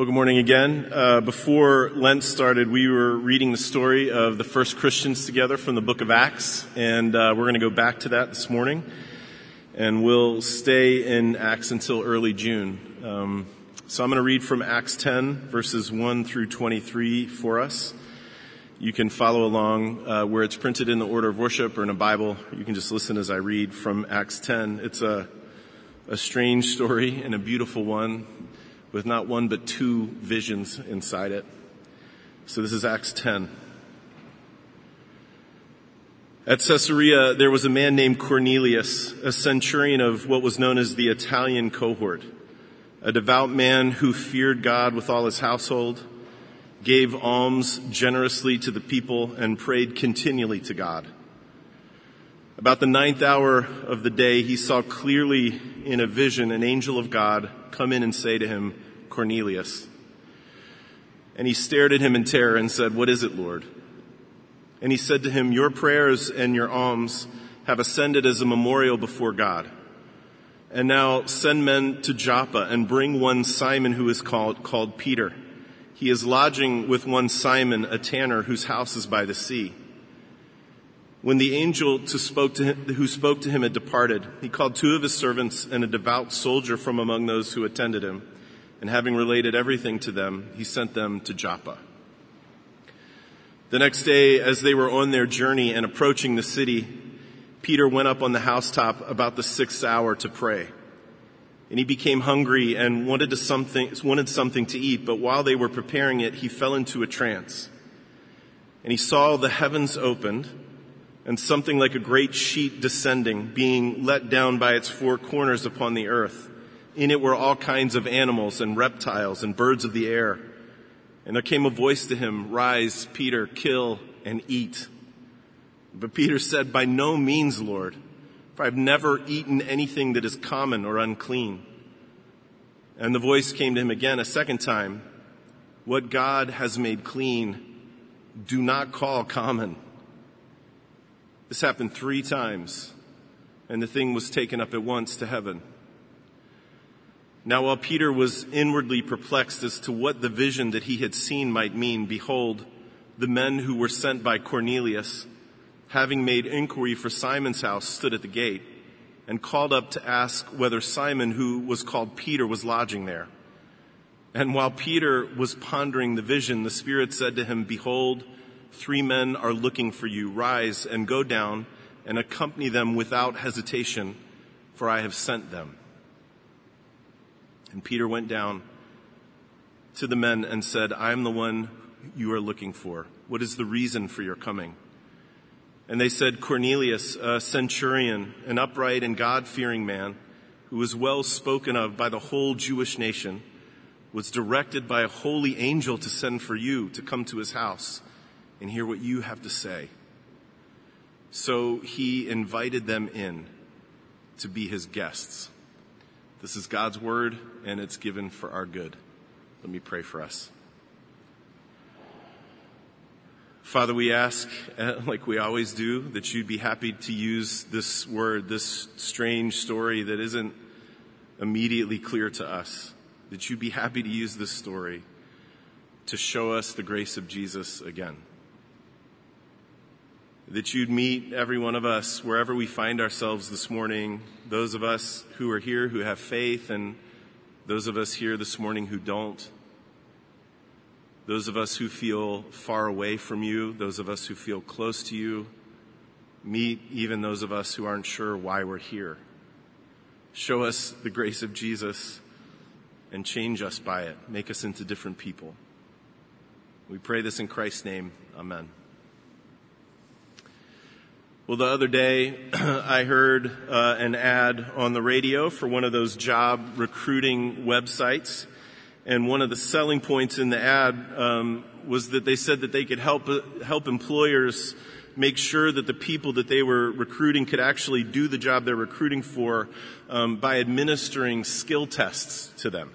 Well, good morning again. Before Lent started, we were reading the story of the first Christians together from the book of Acts, and we're going to go back to that this morning, and we'll stay in Acts until early June. So I'm going to read from Acts 10, verses 1 through 23 for us. You can follow along where it's printed in the order of worship or in a Bible. You can just listen as I read from Acts 10. It's a strange story and a beautiful one, with not one but two visions inside it. So this is Acts 10. At Caesarea, there was a man named Cornelius, a centurion of what was known as the Italian cohort, a devout man who feared God with all his household, gave alms generously to the people, and prayed continually to God. About the 9th hour of the day, he saw clearly in a vision an angel of God come in and say to him, "Cornelius." And he stared at him in terror and said, "What is it, Lord?" And he said to him, "Your prayers and your alms have ascended as a memorial before God. And now send men to Joppa and bring one Simon who is called Peter. He is lodging with one Simon, a tanner, whose house is by the sea." When the angel who spoke to him had departed, he called two of his servants and a devout soldier from among those who attended him. And having related everything to them, he sent them to Joppa. The next day, as they were on their journey and approaching the city, Peter went up on the housetop about the 6th hour to pray. And he became hungry and wanted something to eat, but while they were preparing it, he fell into a trance. And he saw the heavens opened, and something like a great sheet descending, being let down by its four corners upon the earth. In it were all kinds of animals and reptiles and birds of the air. And there came a voice to him, "Rise, Peter, kill and eat." But Peter said, "By no means, Lord, for I've never eaten anything that is common or unclean." And the voice came to him again a second time, "What God has made clean, do not call common." This happened 3 times, and the thing was taken up at once to heaven. Now while Peter was inwardly perplexed as to what the vision that he had seen might mean, behold, the men who were sent by Cornelius, having made inquiry for Simon's house, stood at the gate and called up to ask whether Simon, who was called Peter, was lodging there. And while Peter was pondering the vision, the Spirit said to him, "Behold, 3 men are looking for you. Rise and go down and accompany them without hesitation, for I have sent them." And Peter went down to the men and said, "I am the one you are looking for. What is the reason for your coming?" And they said, "Cornelius, a centurion, an upright and God-fearing man, who was well spoken of by the whole Jewish nation, was directed by a holy angel to send for you to come to his house and hear what you have to say." So he invited them in to be his guests. This is God's word, and it's given for our good. Let me pray for us. Father, we ask, like we always do, that you'd be happy to use this word, this strange story that isn't immediately clear to us, that you'd be happy to use this story to show us the grace of Jesus again. That you'd meet every one of us wherever we find ourselves this morning, those of us who are here who have faith and those of us here this morning who don't, those of us who feel far away from you, those of us who feel close to you, meet even those of us who aren't sure why we're here. Show us the grace of Jesus and change us by it. Make us into different people. We pray this in Christ's name. Amen. Well, the other day, I heard an ad on the radio for one of those job recruiting websites, and one of the selling points in the ad was that they said that they could help employers make sure that the people that they were recruiting could actually do the job they're recruiting for by administering skill tests to them.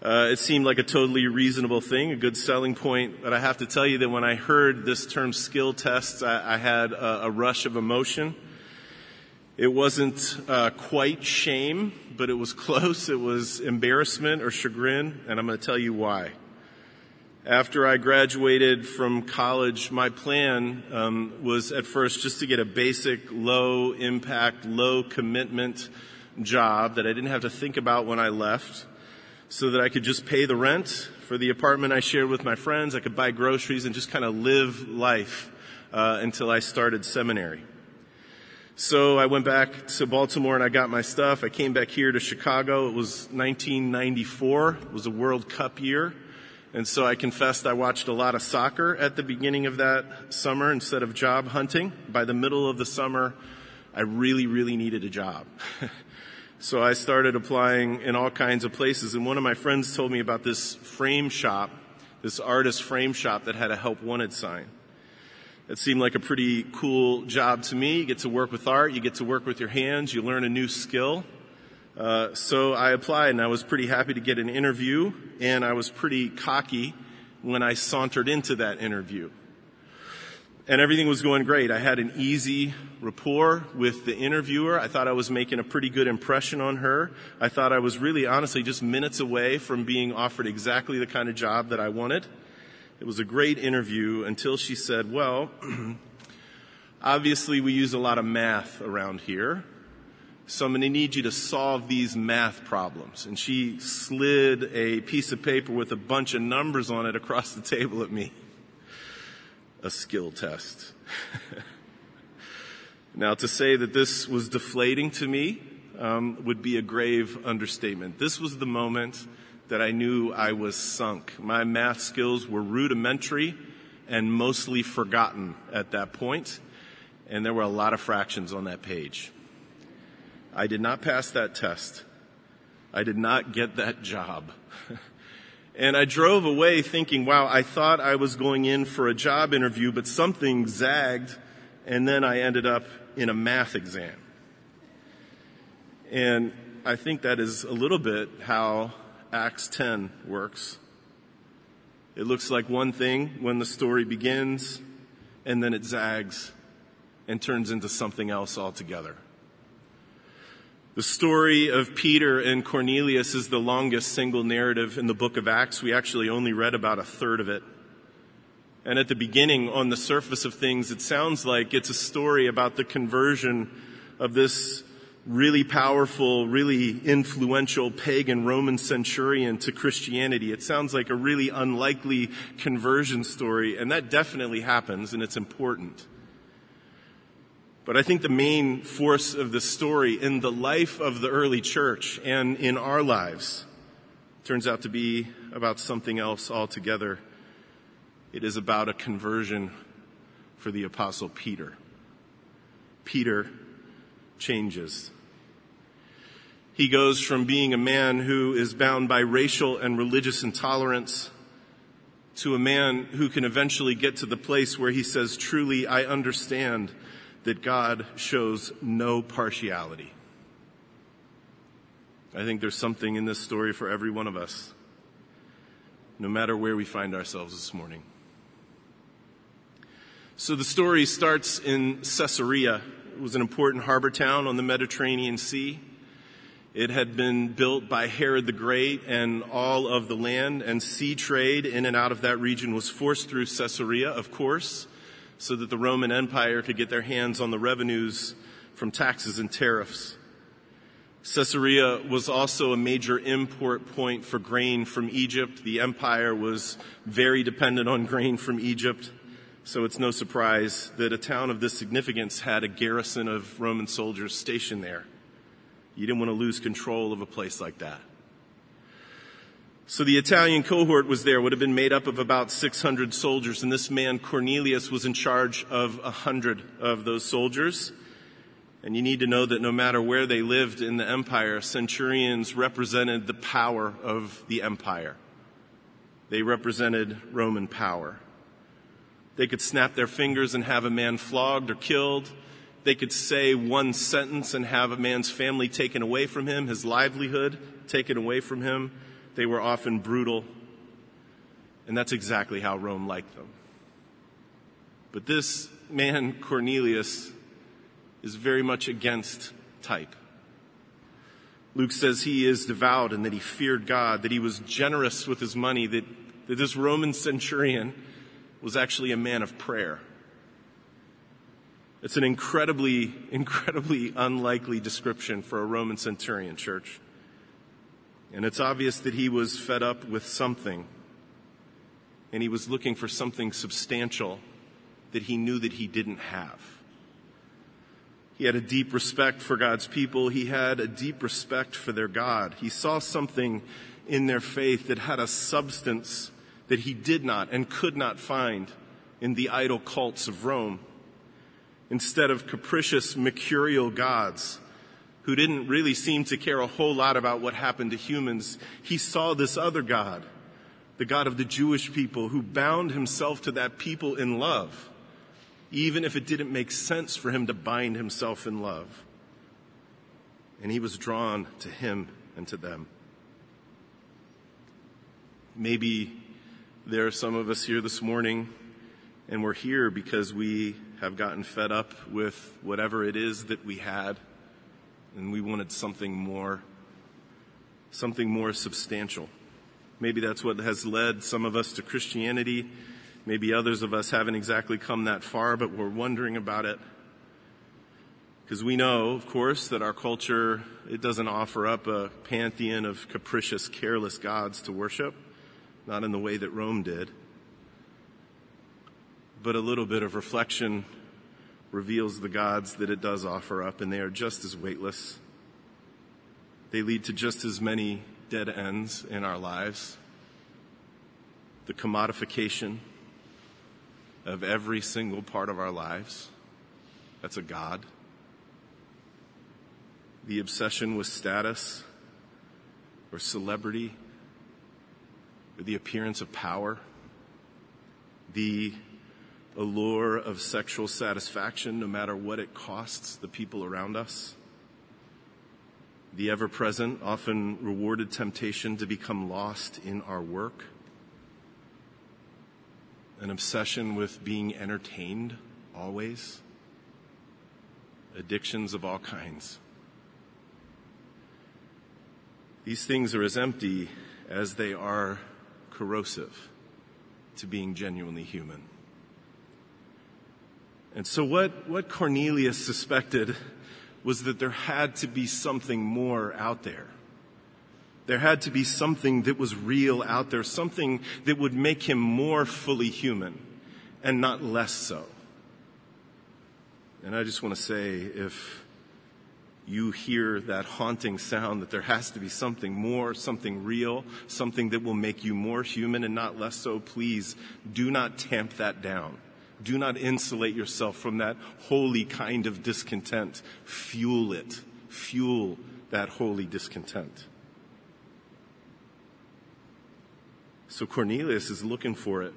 It seemed like a totally reasonable thing, a good selling point, but I have to tell you that when I heard this term skill tests, I had a rush of emotion. It wasn't quite shame, but it was close. It was embarrassment or chagrin, and I'm going to tell you why. After I graduated from college, my plan was at first just to get a basic, low-impact, low-commitment job that I didn't have to think about when I left, so that I could just pay the rent for the apartment I shared with my friends. I could buy groceries and just kind of live life until I started seminary. So I went back to Baltimore and I got my stuff. I came back here to Chicago. It was 1994. It was a World Cup year. And so I confessed I watched a lot of soccer at the beginning of that summer instead of job hunting. By the middle of the summer, I really needed a job. So I started applying in all kinds of places, and one of my friends told me about this frame shop, this artist frame shop that had a help wanted sign. It seemed like a pretty cool job to me. You get to work with art, you get to work with your hands, you learn a new skill. So I applied, and I was pretty happy to get an interview, and I was pretty cocky when I sauntered into that interview. And everything was going great. I had an easy rapport with the interviewer. I thought I was making a pretty good impression on her. I thought I was really, honestly, just minutes away from being offered exactly the kind of job that I wanted. It was a great interview until she said, well, obviously we use a lot of math around here, so I'm going to need you to solve these math problems. And she slid a piece of paper with a bunch of numbers on it across the table at me. A skill test. Now, to say that this was deflating to me would be a grave understatement. This was the moment that I knew I was sunk. My math skills were rudimentary and mostly forgotten at that point, and there were a lot of fractions on that page. I did not pass that test. I did not get that job. And I drove away thinking, wow, I thought I was going in for a job interview, but something zagged, and then I ended up in a math exam. And I think that is a little bit how Acts 10 works. It looks like one thing when the story begins, and then it zags and turns into something else altogether. The story of Peter and Cornelius is the longest single narrative in the book of Acts. We actually only read about a third of it. And at the beginning, on the surface of things, it sounds like it's a story about the conversion of this really powerful, really influential pagan Roman centurion to Christianity. It sounds like a really unlikely conversion story, and that definitely happens, and it's important. But I think the main force of the story in the life of the early church and in our lives turns out to be about something else altogether. It is about a conversion for the Apostle Peter. Peter changes. He goes from being a man who is bound by racial and religious intolerance to a man who can eventually get to the place where he says, truly, I understand that God shows no partiality. I think there's something in this story for every one of us, no matter where we find ourselves this morning. So the story starts in Caesarea. It was an important harbor town on the Mediterranean Sea. It had been built by Herod the Great, and all of the land and sea trade in and out of that region was forced through Caesarea, of course, so that the Roman Empire could get their hands on the revenues from taxes and tariffs. Caesarea was also a major import point for grain from Egypt. The empire was very dependent on grain from Egypt, so it's no surprise that a town of this significance had a garrison of Roman soldiers stationed there. You didn't want to lose control of a place like that. So the Italian cohort was there, would have been made up of about 600 soldiers, and this man Cornelius was in charge of 100 of those soldiers. And you need to know that no matter where they lived in the empire, centurions represented the power of the empire. They represented Roman power. They could snap their fingers and have a man flogged or killed. They could say one sentence and have a man's family taken away from him, his livelihood taken away from him. They were often brutal, and that's exactly how Rome liked them. But this man, Cornelius, is very much against type. Luke says he is devout and that he feared God, that he was generous with his money, that this Roman centurion was actually a man of prayer. It's an incredibly, incredibly unlikely description for a Roman centurion, church. And it's obvious that he was fed up with something. And he was looking for something substantial that he knew that he didn't have. He had a deep respect for God's people. He had a deep respect for their God. He saw something in their faith that had a substance that he did not and could not find in the idol cults of Rome. Instead of capricious, mercurial gods who didn't really seem to care a whole lot about what happened to humans, he saw this other God, the God of the Jewish people, who bound himself to that people in love, even if it didn't make sense for him to bind himself in love. And he was drawn to him and to them. Maybe there are some of us here this morning, and we're here because we have gotten fed up with whatever it is that we had, and we wanted something more substantial. Maybe that's what has led some of us to Christianity. Maybe others of us haven't exactly come that far, but we're wondering about it. Because we know, of course, that our culture, it doesn't offer up a pantheon of capricious, careless gods to worship, not in the way that Rome did. But a little bit of reflection reveals the gods that it does offer up, and they are just as weightless. They lead to just as many dead ends in our lives. The commodification of every single part of our lives, that's a god. The obsession with status or celebrity or the appearance of power, the allure of sexual satisfaction, no matter what it costs the people around us. The ever-present, often rewarded temptation to become lost in our work. An obsession with being entertained always. Addictions of all kinds. These things are as empty as they are corrosive to being genuinely human. And so what Cornelius suspected was that there had to be something more out there. There had to be something that was real out there, something that would make him more fully human and not less so. And I just want to say, if you hear that haunting sound that there has to be something more, something real, something that will make you more human and not less so, please do not tamp that down. Do not insulate yourself from that holy kind of discontent. Fuel it. Fuel that holy discontent. So Cornelius is looking for it.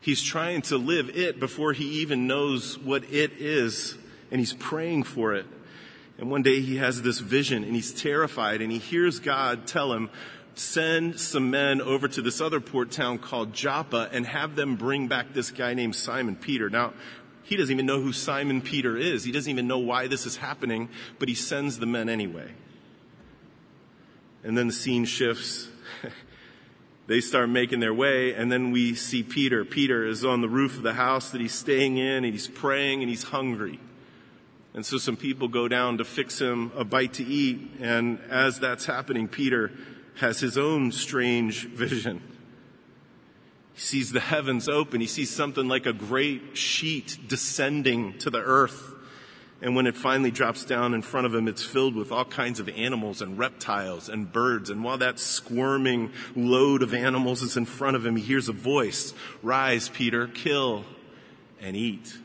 He's trying to live it before he even knows what it is, and he's praying for it. And one day he has this vision, and he's terrified, and he hears God tell him, send some men over to this other port town called Joppa and have them bring back this guy named Simon Peter. Now, he doesn't even know who Simon Peter is. He doesn't even know why this is happening, but he sends the men anyway. And then the scene shifts. They start making their way, and then we see Peter. Peter is on the roof of the house that he's staying in, and he's praying, and he's hungry. And so some people go down to fix him a bite to eat, and as that's happening, Peter has his own strange vision. He sees the heavens open. He sees something like a great sheet descending to the earth. And when it finally drops down in front of him, it's filled with all kinds of animals and reptiles and birds. And while that squirming load of animals is in front of him, he hears a voice, "Rise, Peter, kill and eat."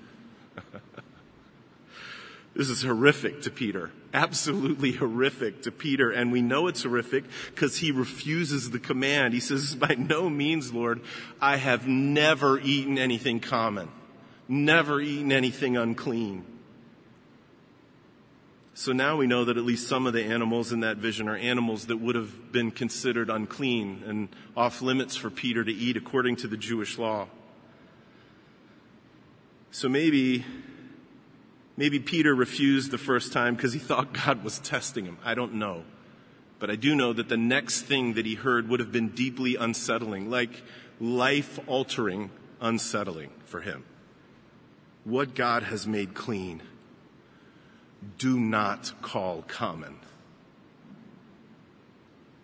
This is horrific to Peter. Absolutely horrific to Peter. And we know it's horrific because he refuses the command. He says, by no means, Lord, I have never eaten anything common, never eaten anything unclean. So now we know that at least some of the animals in that vision are animals that would have been considered unclean and off limits for Peter to eat according to the Jewish law. So maybe Maybe Peter refused the first time because he thought God was testing him. I don't know. But I do know that the next thing that he heard would have been deeply unsettling, like life-altering unsettling for him. What God has made clean, do not call common.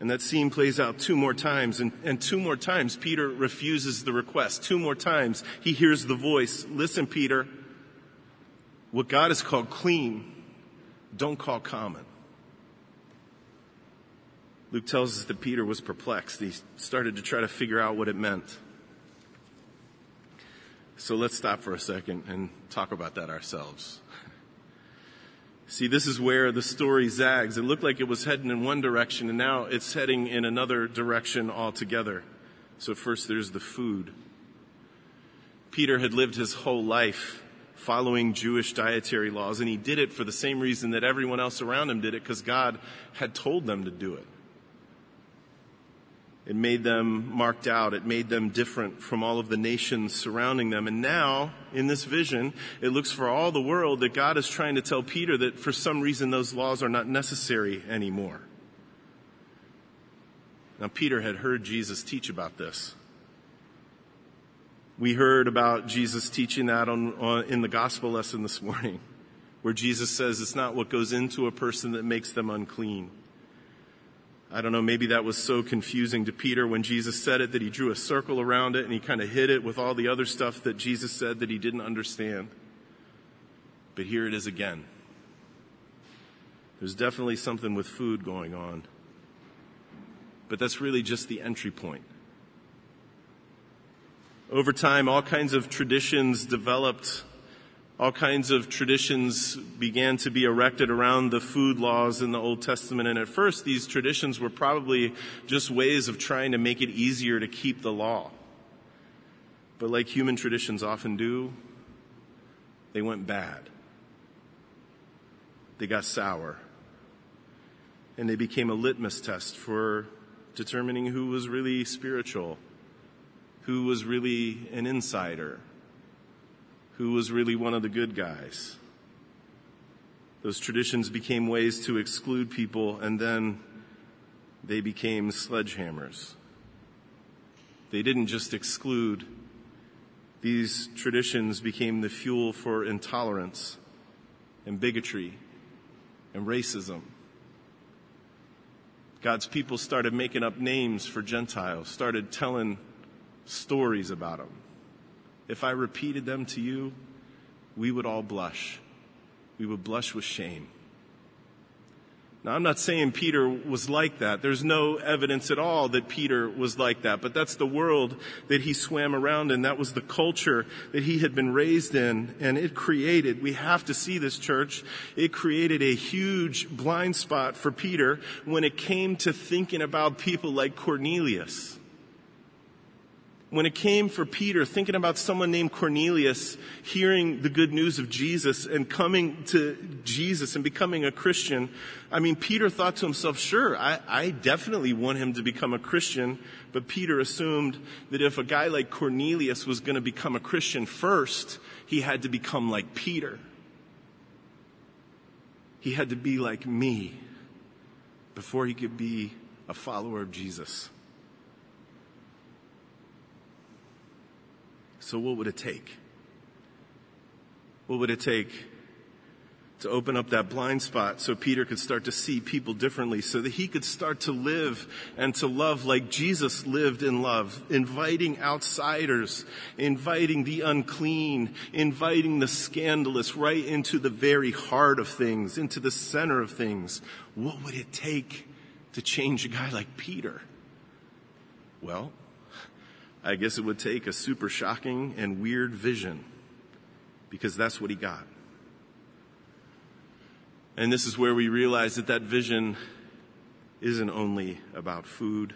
And that scene plays out two more times, and two more times Peter refuses the request. Two more times he hears the voice, listen, Peter, what God has called clean, don't call common. Luke tells us that Peter was perplexed. He started to try to figure out what it meant. So let's stop for a second and talk about that ourselves. See, this is where the story zags. It looked like it was heading in one direction, and now it's heading in another direction altogether. So first there's the food. Peter had lived his whole life following Jewish dietary laws, and he did it for the same reason that everyone else around him did it, because God had told them to do it. It made them marked out. It made them different from all of the nations surrounding them. And now, in this vision, it looks for all the world that God is trying to tell Peter that for some reason those laws are not necessary anymore. Now, Peter had heard Jesus teach about this. We heard about Jesus teaching that in the gospel lesson this morning, where Jesus says it's not what goes into a person that makes them unclean. I don't know, maybe that was so confusing to Peter when Jesus said it that he drew a circle around it and he kind of hid it with all the other stuff that Jesus said that he didn't understand. But here it is again. There's definitely something with food going on. But that's really just the entry point. Over time, all kinds of traditions developed. All kinds of traditions began to be erected around the food laws in the Old Testament. And at first, these traditions were probably just ways of trying to make it easier to keep the law. But like human traditions often do, they went bad. They got sour. And they became a litmus test for determining who was really spiritual, who was really an insider, who was really one of the good guys. Those traditions became ways to exclude people, and then they became sledgehammers. They didn't just exclude. These traditions became the fuel for intolerance and bigotry and racism. God's people started making up names for Gentiles, started telling stories about them. If I repeated them to you, we would all blush. We would blush with shame. Now, I'm not saying Peter was like that. There's no evidence at all that Peter was like that. But that's the world that he swam around in. That was the culture that he had been raised in. And it created, we have to see this, church, it created a huge blind spot for Peter when it came to thinking about people like Cornelius. When it came for Peter, thinking about someone named Cornelius, hearing the good news of Jesus and coming to Jesus and becoming a Christian, I mean, Peter thought to himself, sure, I definitely want him to become a Christian. But Peter assumed that if a guy like Cornelius was going to become a Christian first, he had to become like Peter. He had to be like me before he could be a follower of Jesus. So what would it take? What would it take to open up that blind spot so Peter could start to see people differently, so that he could start to live and to love like Jesus lived in love, inviting outsiders, inviting the unclean, inviting the scandalous right into the very heart of things, into the center of things? What would it take to change a guy like Peter? Well, I guess it would take a super shocking and weird vision, because that's what he got. And this is where we realize that that vision isn't only about food.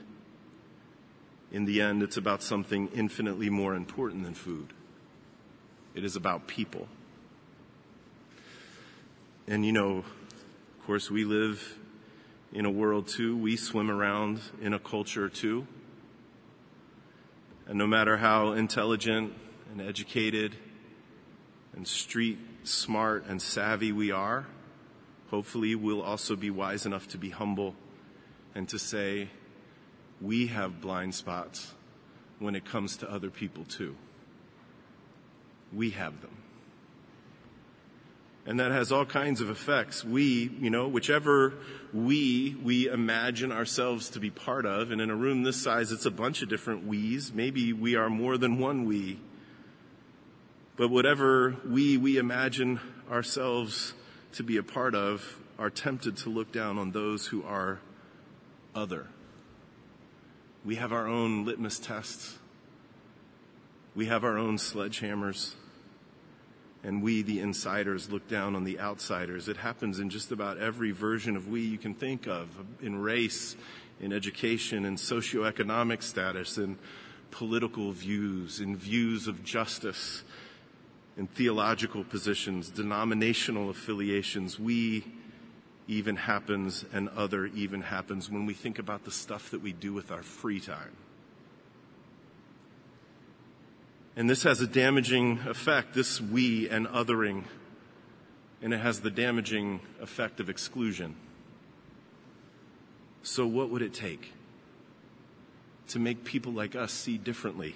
In the end, it's about something infinitely more important than food. It is about people. And you know, of course, we live in a world too. We swim around in a culture too. And no matter how intelligent and educated and street smart and savvy we are, hopefully we'll also be wise enough to be humble and to say, we have blind spots when it comes to other people too. We have them. And that has all kinds of effects. Whichever we imagine ourselves to be part of, and in a room this size, it's a bunch of different we's. Maybe we are more than one we. But whatever we imagine ourselves to be a part of are tempted to look down on those who are other. We have our own litmus tests. We have our own sledgehammers. And we, the insiders, look down on the outsiders. It happens in just about every version of we you can think of, in race, in education, in socioeconomic status, in political views, in views of justice, in theological positions, denominational affiliations. We even happens, and other even happens when we think about the stuff that we do with our free time. And this has a damaging effect, this we and othering. And it has the damaging effect of exclusion. So what would it take to make people like us see differently?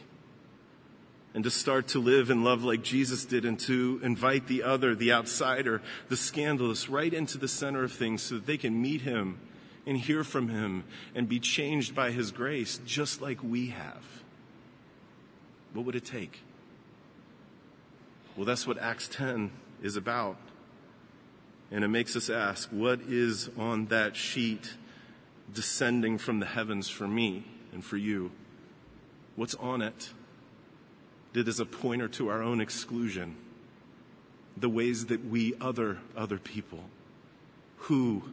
And to start to live and love like Jesus did, and to invite the other, the outsider, the scandalous, right into the center of things so that they can meet him and hear from him and be changed by his grace just like we have. What would it take? Well, that's what Acts 10 is about. And it makes us ask, what is on that sheet descending from the heavens for me and for you? What's on it that is a pointer to our own exclusion? The ways that we other other people. Who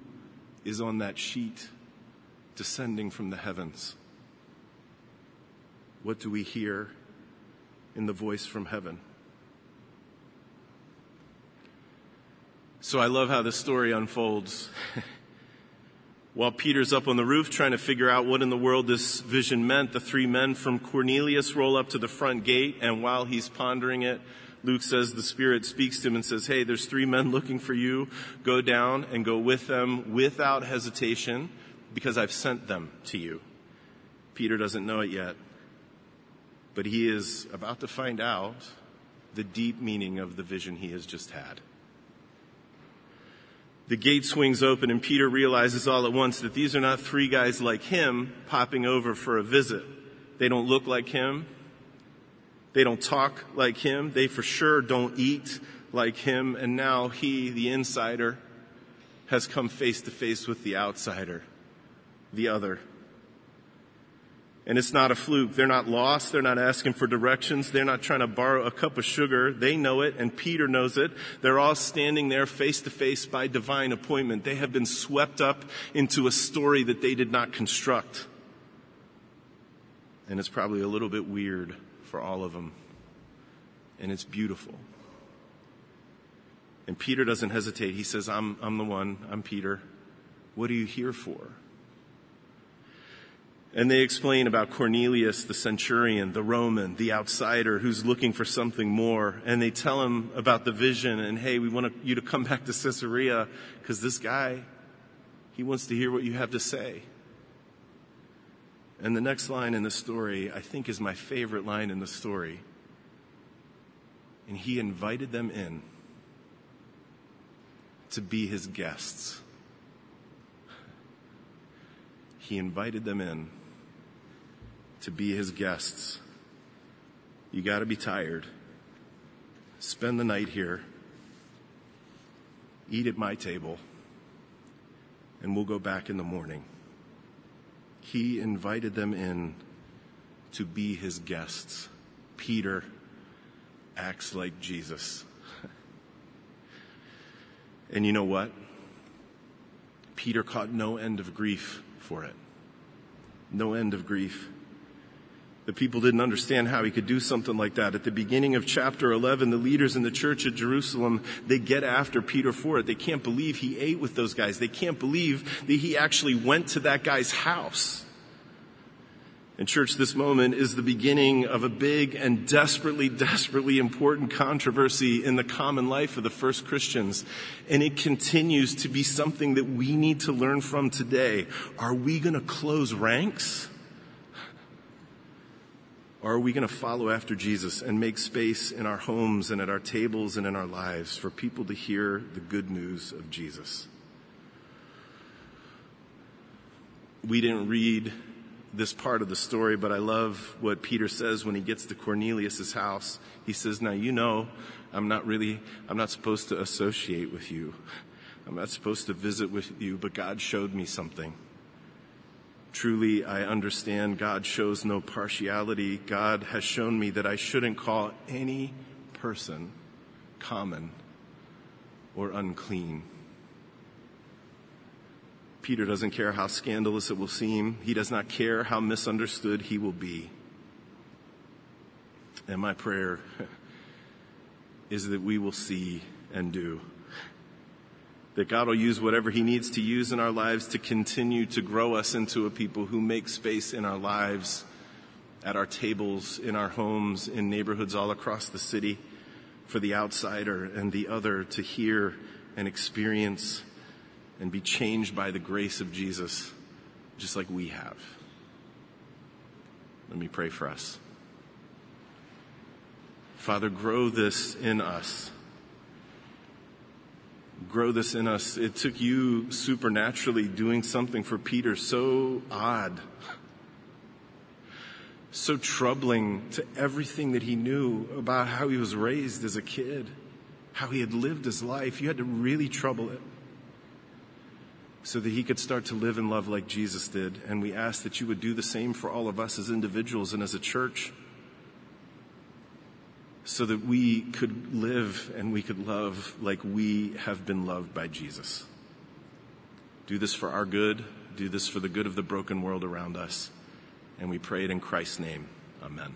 is on that sheet descending from the heavens? What do we hear in the voice from heaven? So I love how this story unfolds. While Peter's up on the roof trying to figure out what in the world this vision meant, the three men from Cornelius roll up to the front gate, and while he's pondering it, Luke says the Spirit speaks to him and says, hey, there's three men looking for you. Go down and go with them without hesitation, because I've sent them to you. Peter doesn't know it yet, but he is about to find out the deep meaning of the vision he has just had. The gate swings open, and Peter realizes all at once that these are not three guys like him popping over for a visit. They don't look like him. They don't talk like him. They for sure don't eat like him. And now he, the insider, has come face to face with the outsider, the other. And it's not a fluke. They're not lost. They're not asking for directions. They're not trying to borrow a cup of sugar. They know it, and Peter knows it. They're all standing there face to face by divine appointment. They have been swept up into a story that they did not construct. And it's probably a little bit weird for all of them. And it's beautiful. And Peter doesn't hesitate. He says, I'm the one. I'm Peter. What are you here for? And they explain about Cornelius, the centurion, the Roman, the outsider who's looking for something more. And they tell him about the vision and, hey, we want you to come back to Caesarea because this guy, he wants to hear what you have to say. And the next line in the story, I think, is my favorite line in the story. And he invited them in to be his guests. He invited them in to be his guests. You got to be tired. Spend the night here. Eat at my table. And we'll go back in the morning. He invited them in to be his guests. Peter acts like Jesus. And you know what? Peter caught no end of grief for it. No end of grief. The people didn't understand how he could do something like that. At the beginning of chapter 11, the leaders in the church at Jerusalem, they get after Peter for it. They can't believe he ate with those guys. They can't believe that he actually went to that guy's house. And church, this moment is the beginning of a big and desperately, desperately important controversy in the common life of the first Christians. And it continues to be something that we need to learn from today. Are we going to close ranks? Or are we going to follow after Jesus and make space in our homes and at our tables and in our lives for people to hear the good news of Jesus? We didn't read this part of the story, but I love what Peter says when he gets to Cornelius' house. He says, now, you know, I'm not supposed to associate with you. I'm not supposed to visit with you, but God showed me something. Truly, I understand God shows no partiality. God has shown me that I shouldn't call any person common or unclean. Peter doesn't care how scandalous it will seem. He does not care how misunderstood he will be. And my prayer is that we will see and do. That God will use whatever he needs to use in our lives to continue to grow us into a people who make space in our lives, at our tables, in our homes, in neighborhoods all across the city, for the outsider and the other to hear and experience and be changed by the grace of Jesus, just like we have. Let me pray for us. Father, grow this in us. Grow this in us. It took you supernaturally doing something for Peter so odd, so troubling to everything that he knew about how he was raised as a kid, how he had lived his life. You had to really trouble it, so that he could start to live and love like Jesus did. And we ask that you would do the same for all of us as individuals and as a church, so that we could live and we could love like we have been loved by Jesus. Do this for our good. Do this for the good of the broken world around us. And we pray it in Christ's name. Amen.